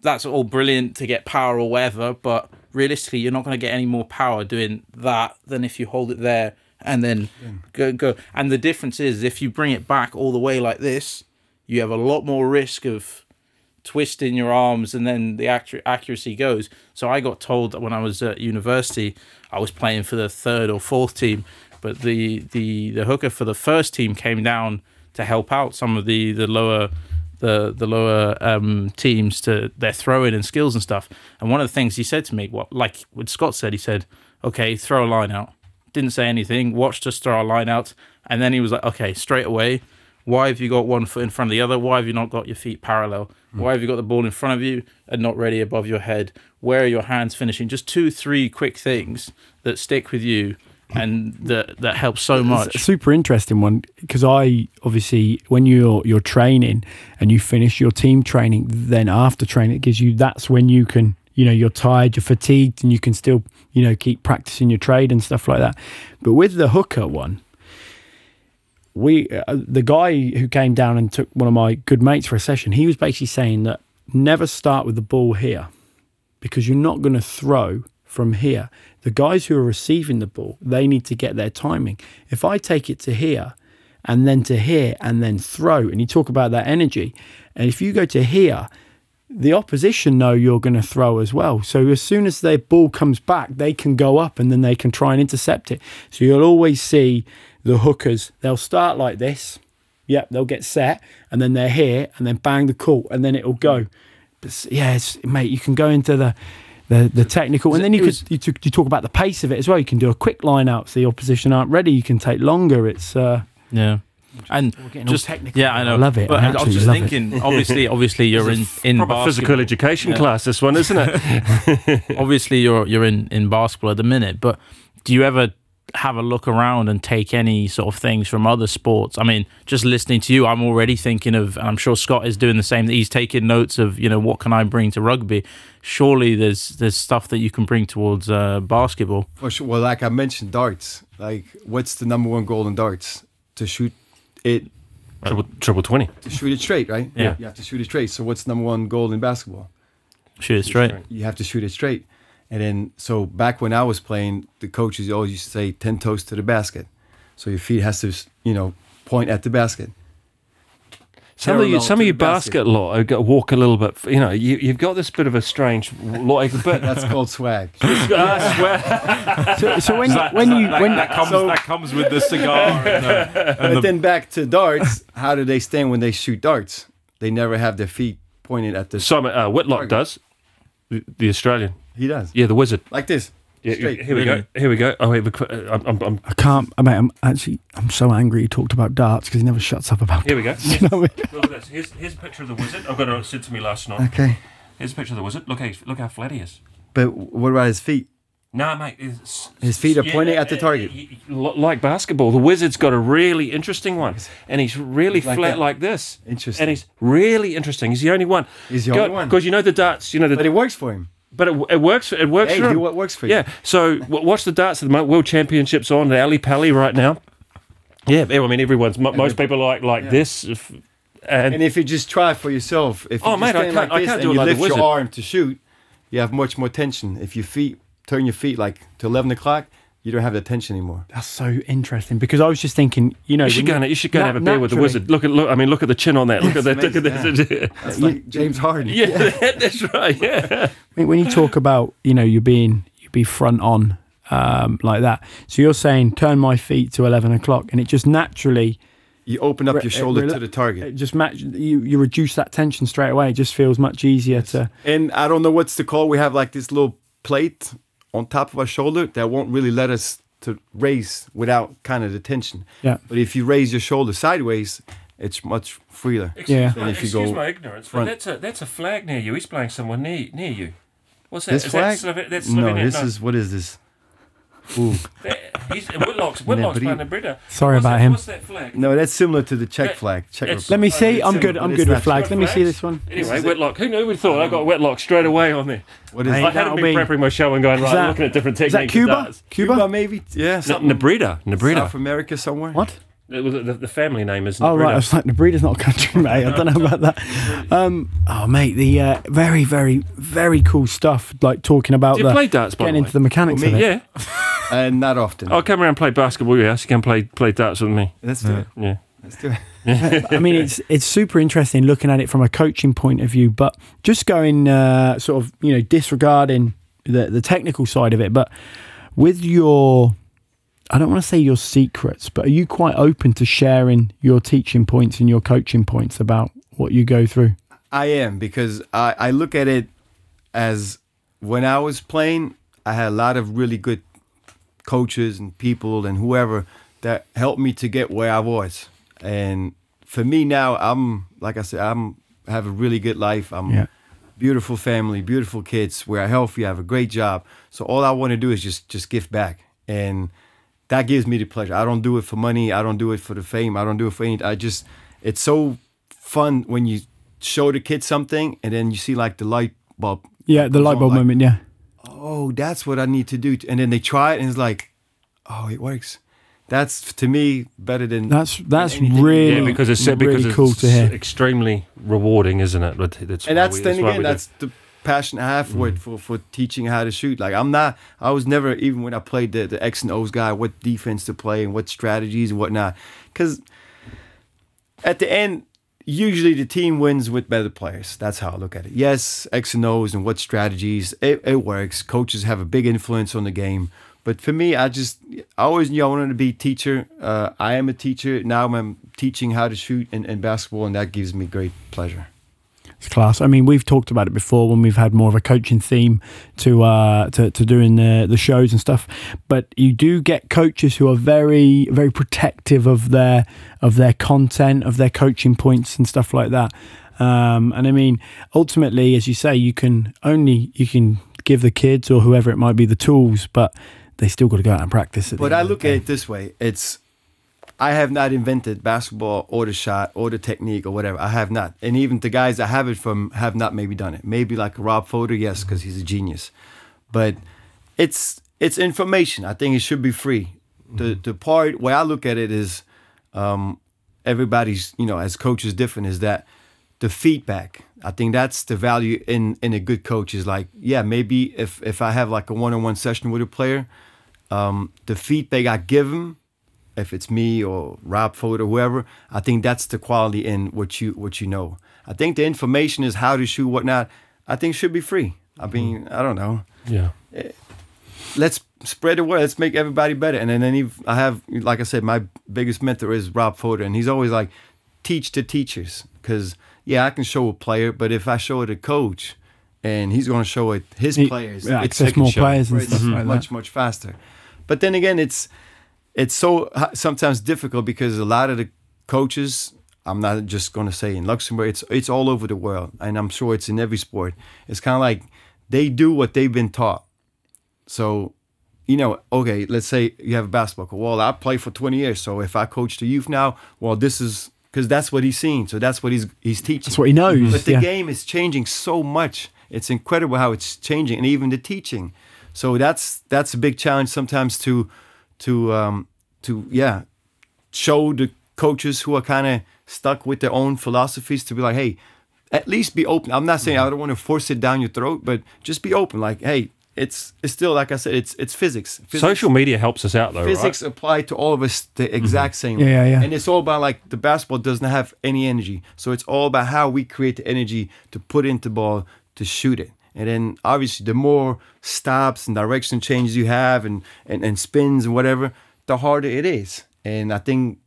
that's all brilliant to get power or whatever, but realistically, you're not going to get any more power doing that than if you hold it there and then go. And the difference is, if you bring it back all the way like this, you have a lot more risk of twisting your arms, and then the accuracy goes. So I got told that when I was at university, I was playing for the third or fourth team, but the hooker for the first team came down to help out some of the lower teams to their throwing and skills and stuff. And one of the things he said to me, what Scott said, he said, "Okay, throw a line out." Didn't say anything, watched us throw a line out, and then he was like, "Okay, straight away, why have you got one foot in front of the other? Why have you not got your feet parallel? Why have you got the ball in front of you and not ready above your head? Where are your hands finishing?" Just 2-3 quick things that stick with you and that helps so much. It's a super interesting one, because I obviously, when you're training and you finish your team training, then after training, it gives you, that's when you can, you're tired, you're fatigued, and you can still, keep practicing your trade and stuff like that. But with the hooker one, the guy who came down and took one of my good mates for a session, he was basically saying that never start with the ball here, because you're not going to throw from here. The guys who are receiving the ball, they need to get their timing. If I take it to here and then to here and then throw, and you talk about that energy, and if you go to here, the opposition know you're going to throw as well. So as soon as their ball comes back, they can go up and then they can try and intercept it. So you'll always see the hookers, they'll start like this. Yep, they'll get set, and then they're here, and then bang the call, and then it'll go. But mate, you can go into the technical, and then you talk about the pace of it as well. You can do a quick line out so the opposition aren't ready. You can take longer. It's and just technical. Yeah, I know. I love it. But I was just thinking, obviously, you're in proper basketball. Physical education class. This one, isn't it? Obviously, you're in basketball at the minute. But do you ever have a look around and take any sort of things from other sports? I mean, just listening to you, I'm already thinking of, and I'm sure Scott is doing the same, that he's taking notes of, you know, what can I bring to rugby? Surely there's stuff that you can bring towards basketball. For sure. Well, like I mentioned, darts. Like, what's the number one goal in darts? To shoot it triple 20. To shoot it straight, right? Yeah. You have to shoot it straight. So what's the number one goal in basketball? Shoot it straight. You have to shoot it straight. And then, so back when I was playing, the coaches always used to say 10 toes to the basket. So your feet has to, you know, point at the basket. Some of you basket lot have got to walk a little bit. You know, you've got this bit of a strange lot. But that's called swag. So that comes with the cigar. But then back to darts. How do they stand when they shoot darts? They never have their feet pointed at the. Whitlock does. The Australian. He does. Yeah, the wizard. Like this. Yeah, here we go. Oh, wait, I can't. I mean, I'm so angry. He talked about darts because he never shuts up about. Here we go. Yes. You know what I mean? Look at this. Here's a picture of the wizard. I've got it sent to me last night. Okay. Here's a picture of the wizard. Look how flat he is. But what about his feet? Nah, mate. His feet are pointing at the target. Like basketball, the wizard's got a really interesting one, and he's really like flat that. Like this. Interesting. And he's really interesting. He's the only one. Because you know the darts. You know but it works for him. But it works. It works. Hey, what works for you? Yeah. So watch the darts at the moment. World Championships on the Ali Pali right now. Yeah. I mean, most people like this. And if you just try for yourself, if you do it like lift your arm to shoot, you have much more tension. If your feet turn your feet like to 11 o'clock. You don't have the tension anymore. That's so interesting because I was just thinking, you know, you should go and have a beer with the wizard. Look. I mean, look at the chin on that. Look at that. Amazing, look at that. That's like James Harden. Yeah, that's right. Yeah. I mean, when you talk about, you know, you be front on like that. So you're saying turn my feet to 11 o'clock, and it just naturally you open up your shoulder to the target. It just you reduce that tension straight away. It just feels much easier to. And I don't know what's the call. We have like this little plate on top of our shoulder that won't really let us to raise without kind of the tension. Yeah. But if you raise your shoulder sideways, it's much freer. Excuse my ignorance, but that's a flag near you. He's playing someone near you. What's that? This is flag? That's Slovenia. No, what is this? Ooh. Whitlock's playing a Brita. Sorry about him. What's that flag? No, that's similar to the Czech flag. Let me see. I'm good. I'm good with flags. Let me see this one. Anyway, Whitlock. Who knew we thought? I got Whitlock straight away on there. What is I hadn't been prepping my show and going right. I'm looking at different techniques. Is that Cuba? Cuba, maybe. Yeah. Something. Nebrida. South America somewhere. What? The family name is Nebrida. Oh, right. I was like, Nebrida's not a country, mate. I don't know about that. Oh, mate, the very, very, very cool stuff, like talking about getting into the mechanics of it. Yeah. Not often. I'll come around and play basketball, yes. You can play darts with me. Let's do it. Yeah. Let's do it. I mean, it's super interesting looking at it from a coaching point of view, but just going sort of, you know, disregarding the technical side of it, but with your... I don't want to say your secrets, but are you quite open to sharing your teaching points and your coaching points about what you go through? I am, because I look at it as when I was playing, I had a lot of really good coaches and people and whoever that helped me to get where I was. And for me now, I have a really good life. Beautiful family, beautiful kids. We're healthy. I have a great job. So all I want to do is just give back. And that gives me the pleasure. I don't do it for money. I don't do it for the fame. I don't do it for anything. It's so fun when you show the kids something and then you see like the light bulb. Yeah, the light bulb moment, yeah. Oh, that's what I need to do. And then they try it and it's like, oh, it works. That's, to me, better than That's really, because it's cool to hear. Extremely rewarding, isn't it? That's the passion I have for it, for teaching how to shoot. Like I was never, even when I played the X and O's guy, what defense to play and what strategies and whatnot. Because at the end, usually the team wins with better players. That's how I look at it. Yes, X and O's and what strategies, it works. Coaches have a big influence on the game. But for me, I always knew I wanted to be a teacher. I am a teacher. Now I'm teaching how to shoot in basketball, and that gives me great pleasure. It's class. I mean, we've talked about it before when we've had more of a coaching theme to doing the shows and stuff. But you do get coaches who are very, very protective of their content, of their coaching points and stuff like that. And I mean, ultimately, as you say, you can give the kids or whoever it might be the tools, but they still got to go out and practice. But I look at it this way: I have not invented basketball or the shot or the technique or whatever. I have not, and even the guys I have it from have not maybe done it. Maybe like Rob Fodor, yes, because he's a genius. But it's information. I think it should be free. The part where I look at it is everybody's, as coaches different, is that the feedback. I think that's the value in a good coach is like, yeah, maybe if I have like a one-on-one session with a player, the feedback I give him, if it's me or Rob Ford or whoever, I think that's the quality in what you know. I think the information is how to shoot, whatnot, I think should be free. I mean, I don't know. Yeah. Let's spread the word. Let's make everybody better. And then I have, like I said, my biggest mentor is Rob Ford, and he's always like, teach the teachers, because yeah, I can show a player, but if I show it a coach and he's going to show it his players, it's more players and stuff like that. Much faster. But then again, it's so sometimes difficult because a lot of the coaches, I'm not just going to say in Luxembourg, it's all over the world, and I'm sure it's in every sport. It's kind of like they do what they've been taught. So, okay, let's say you have a basketball coach. Well, I played for 20 years, so if I coach the youth now, well, this is... because that's what he's seen, so that's what he's teaching. That's what he knows. But the game is changing so much; it's incredible how it's changing, and even the teaching. So that's a big challenge sometimes to show the coaches who are kind of stuck with their own philosophies to be like, hey, at least be open. I'm not saying I don't want to force it down your throat, but just be open. Like, hey, it's still, like I said, it's physics. Social media helps us out though, physics applied to all of us the exact same way. Yeah. And it's all about like the basketball doesn't have any energy. So it's all about how we create the energy to put into the ball to shoot it. And then obviously the more stops and direction changes you have and spins and whatever, the harder it is. And I think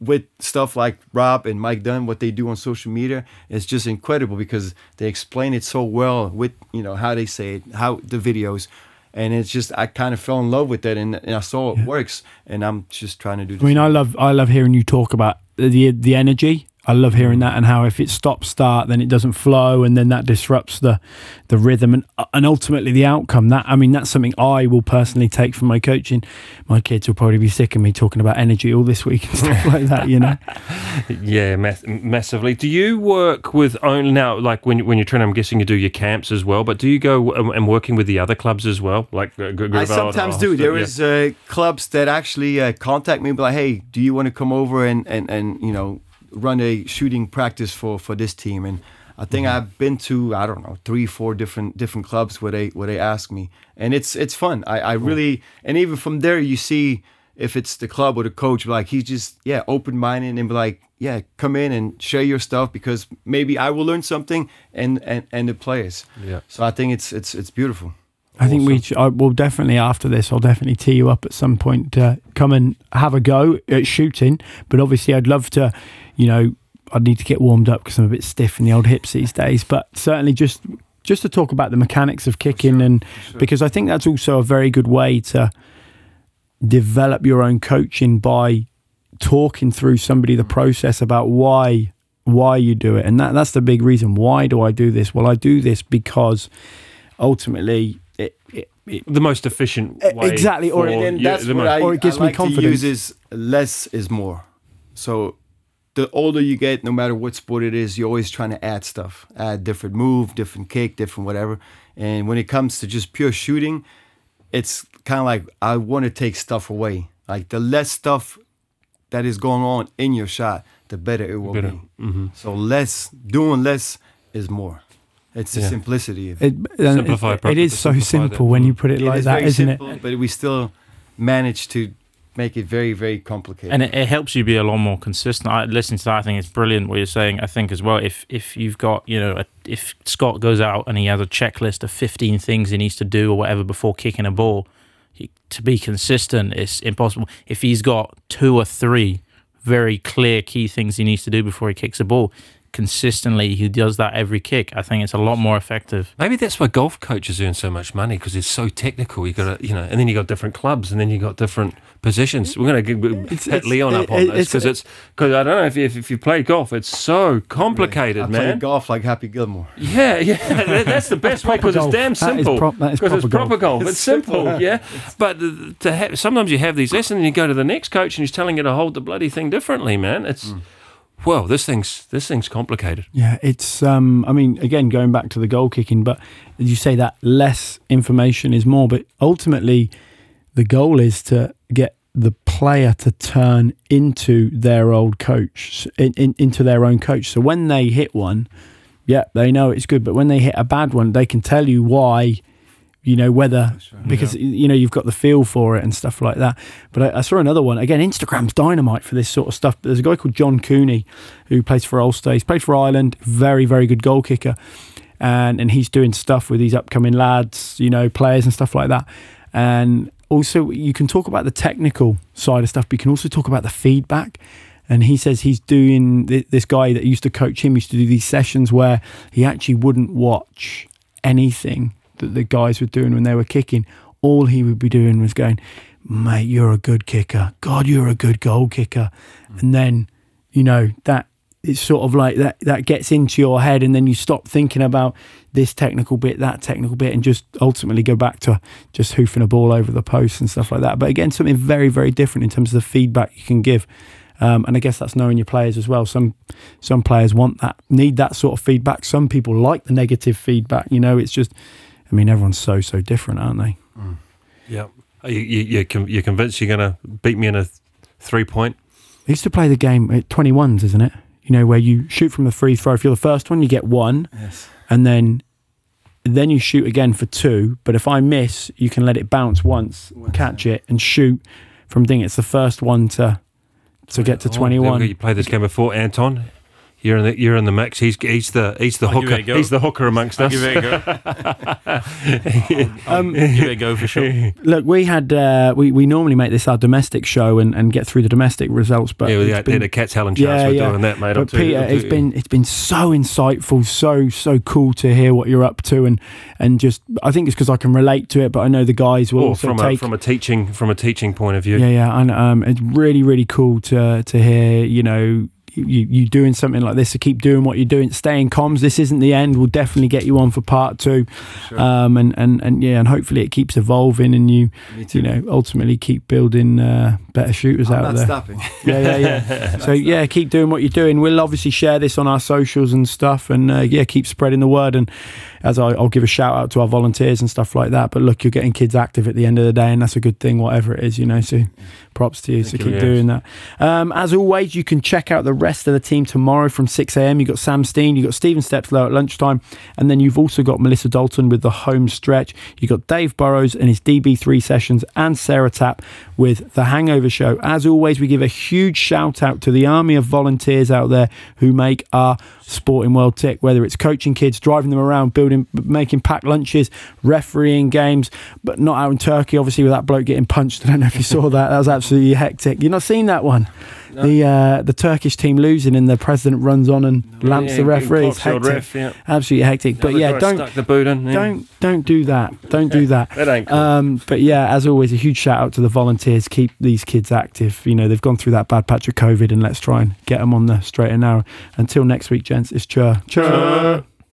with stuff like Rob and Mike Dunn, what they do on social media is just incredible because they explain it so well with, how they say it, how the videos. And it's just, I kind of fell in love with that and I saw it works and I'm just trying to do this. I mean, I love hearing you talk about the energy. I love hearing that and how if it stops, start, then it doesn't flow and then that disrupts the rhythm and ultimately the outcome. That's something I will personally take from my coaching. My kids will probably be sick of me talking about energy all this week and stuff like that, Yeah, massively. Do you work with only now, like when you're training, I'm guessing you do your camps as well, but do you go and working with the other clubs as well? Like I sometimes do. There is clubs that actually contact me and be like, hey, do you want to come over and run a shooting practice for this team? And I think I've been to, I don't know, 3-4 different clubs where they ask me, and it's fun. I really, and even from there you see if it's the club or the coach, like he's just open-minded and be like, come in and share your stuff because maybe I will learn something and the players. So I think it's beautiful. I think I will definitely, after this, I'll definitely tee you up at some point to come and have a go at shooting. But obviously I'd love to, I'd need to get warmed up because I'm a bit stiff in the old hips these days. But certainly just to talk about the mechanics of kicking because I think that's also a very good way to develop your own coaching by talking through somebody the process about why you do it. And that's the big reason. Why do I do this? Well, I do this because ultimately... the most efficient way. Exactly. It gives me confidence. To use is less is more. So the older you get, no matter what sport it is, you're always trying to add stuff, add different move, different kick, different whatever. And when it comes to just pure shooting, it's kind of like I want to take stuff away. Like the less stuff that is going on in your shot, the better it will be. So doing less is more. It's the simplicity of it. It is so simple when you put it like that, isn't it? But we still manage to make it very, very complicated. And it helps you be a lot more consistent. I listen to that. I think it's brilliant what you're saying. I think as well, if you've got, if Scott goes out and he has a checklist of 15 things he needs to do or whatever before kicking a ball, to be consistent, it's impossible. If he's got 2 or 3 very clear key things he needs to do before he kicks a ball, consistently, he does that every kick. I think it's a lot more effective. Maybe that's why golf coaches earn so much money, because it's so technical. You got to, you know, and then you got different clubs, and then you got different positions. We're going to hit Leon up on this, because it's because I don't know if you play golf, it's so complicated, really. I play golf like Happy Gilmore. Yeah, yeah, that's the best way, because it's damn simple. Because it's proper golf. It's simple, yeah. But to have, sometimes you have these lessons, and you go to the next coach, and he's telling you to hold the bloody thing differently, man. It's Well, this thing's complicated. Yeah, it's. I mean, again, going back to the goal kicking, but you say that less information is more, but ultimately, the goal is to get the player to turn into their old coach, into their own coach. So when they hit one, yeah, they know it's good, but when they hit a bad one, they can tell you why. You know, whether, right, because, yeah, you know, you've got the feel for it and stuff like that. But I saw another one. Again, Instagram's dynamite for this sort of stuff. There's a guy called John Cooney who plays for Ulster. He's played for Ireland, very, very good goal kicker. And he's doing stuff with these upcoming lads, you know, players and stuff like that. And also, you can talk about the technical side of stuff, but you can also talk about the feedback. And he says he's doing, this guy that used to coach him used to do these sessions where he actually wouldn't watch anything that the guys were doing when they were kicking. All he would be doing was going, mate, you're a good kicker. God, you're a good goal kicker. And then, you know, that it's sort of like that gets into your head, and then you stop thinking about this technical bit, that technical bit, and just ultimately go back to just hoofing a ball over the post and stuff like that. But again, something very, very different in terms of the feedback you can give. And I guess that's knowing your players as well. Some players want that, need that sort of feedback. Some people like the negative feedback. You know, it's just, I mean, everyone's so different, aren't they? Mm. Yeah. You're convinced you're going to beat me in a three-point? I used to play the game at 21s, isn't it? You know, where you shoot from the free throw. If you're the first one, you get one. Yes. And then you shoot again for two. But if I miss, you can let it bounce once, catch it, and shoot from thing. It's the first one to get to 21. You played this game before, Anton? You're in the mix. He's the hooker. He's the hooker amongst us. Give it a go. Give it a go for sure. Look, we had we normally make this our domestic show and get through the domestic results, but yeah, we had a cat's hell and chance for doing that, mate. But Peter, it's been so insightful, so cool to hear what you're up to, and just I think it's because I can relate to it, but I know the guys will also take from a teaching point of view. Yeah, and it's really cool to hear, you know. You doing something like this, to keep doing what you're doing, stay in comms. This isn't the end. We'll definitely get you on for part two, sure. And hopefully it keeps evolving, and you know, ultimately keep building better shooters out there. Not stopping. Yeah. So yeah, keep doing what you're doing. We'll obviously share this on our socials and stuff, and keep spreading the word. And as I'll give a shout out to our volunteers and stuff like that. But look, you're getting kids active at the end of the day, and that's a good thing, whatever it is, you know. So props to you. Thank you, keep doing that. As always, you can check out the rest of the team tomorrow from 6 a.m. You've got Sam Steen, you've got Stephen Stepslow at lunchtime, and then you've also got Melissa Dalton with the home stretch. You've got Dave Burrows and his DB3 sessions, and Sarah Tapp with the Hangover Show. As always, we give a huge shout out to the army of volunteers out there who make our sporting world tick, whether it's coaching kids, driving them around, building, making packed lunches, refereeing games, but not out in Turkey, obviously, with that bloke getting punched. I don't know if you saw that. That was absolutely hectic. You've not seen that one? No. The Turkish team losing, and the president runs on and lamps the referees. Absolutely hectic. But don't do that. Don't do that. That ain't cool. But yeah, as always, a huge shout out to the volunteers. Keep these kids active. You know, they've gone through that bad patch of COVID, and let's try and get them on the straight and narrow. Until next week, gents. It's Chur. Chur.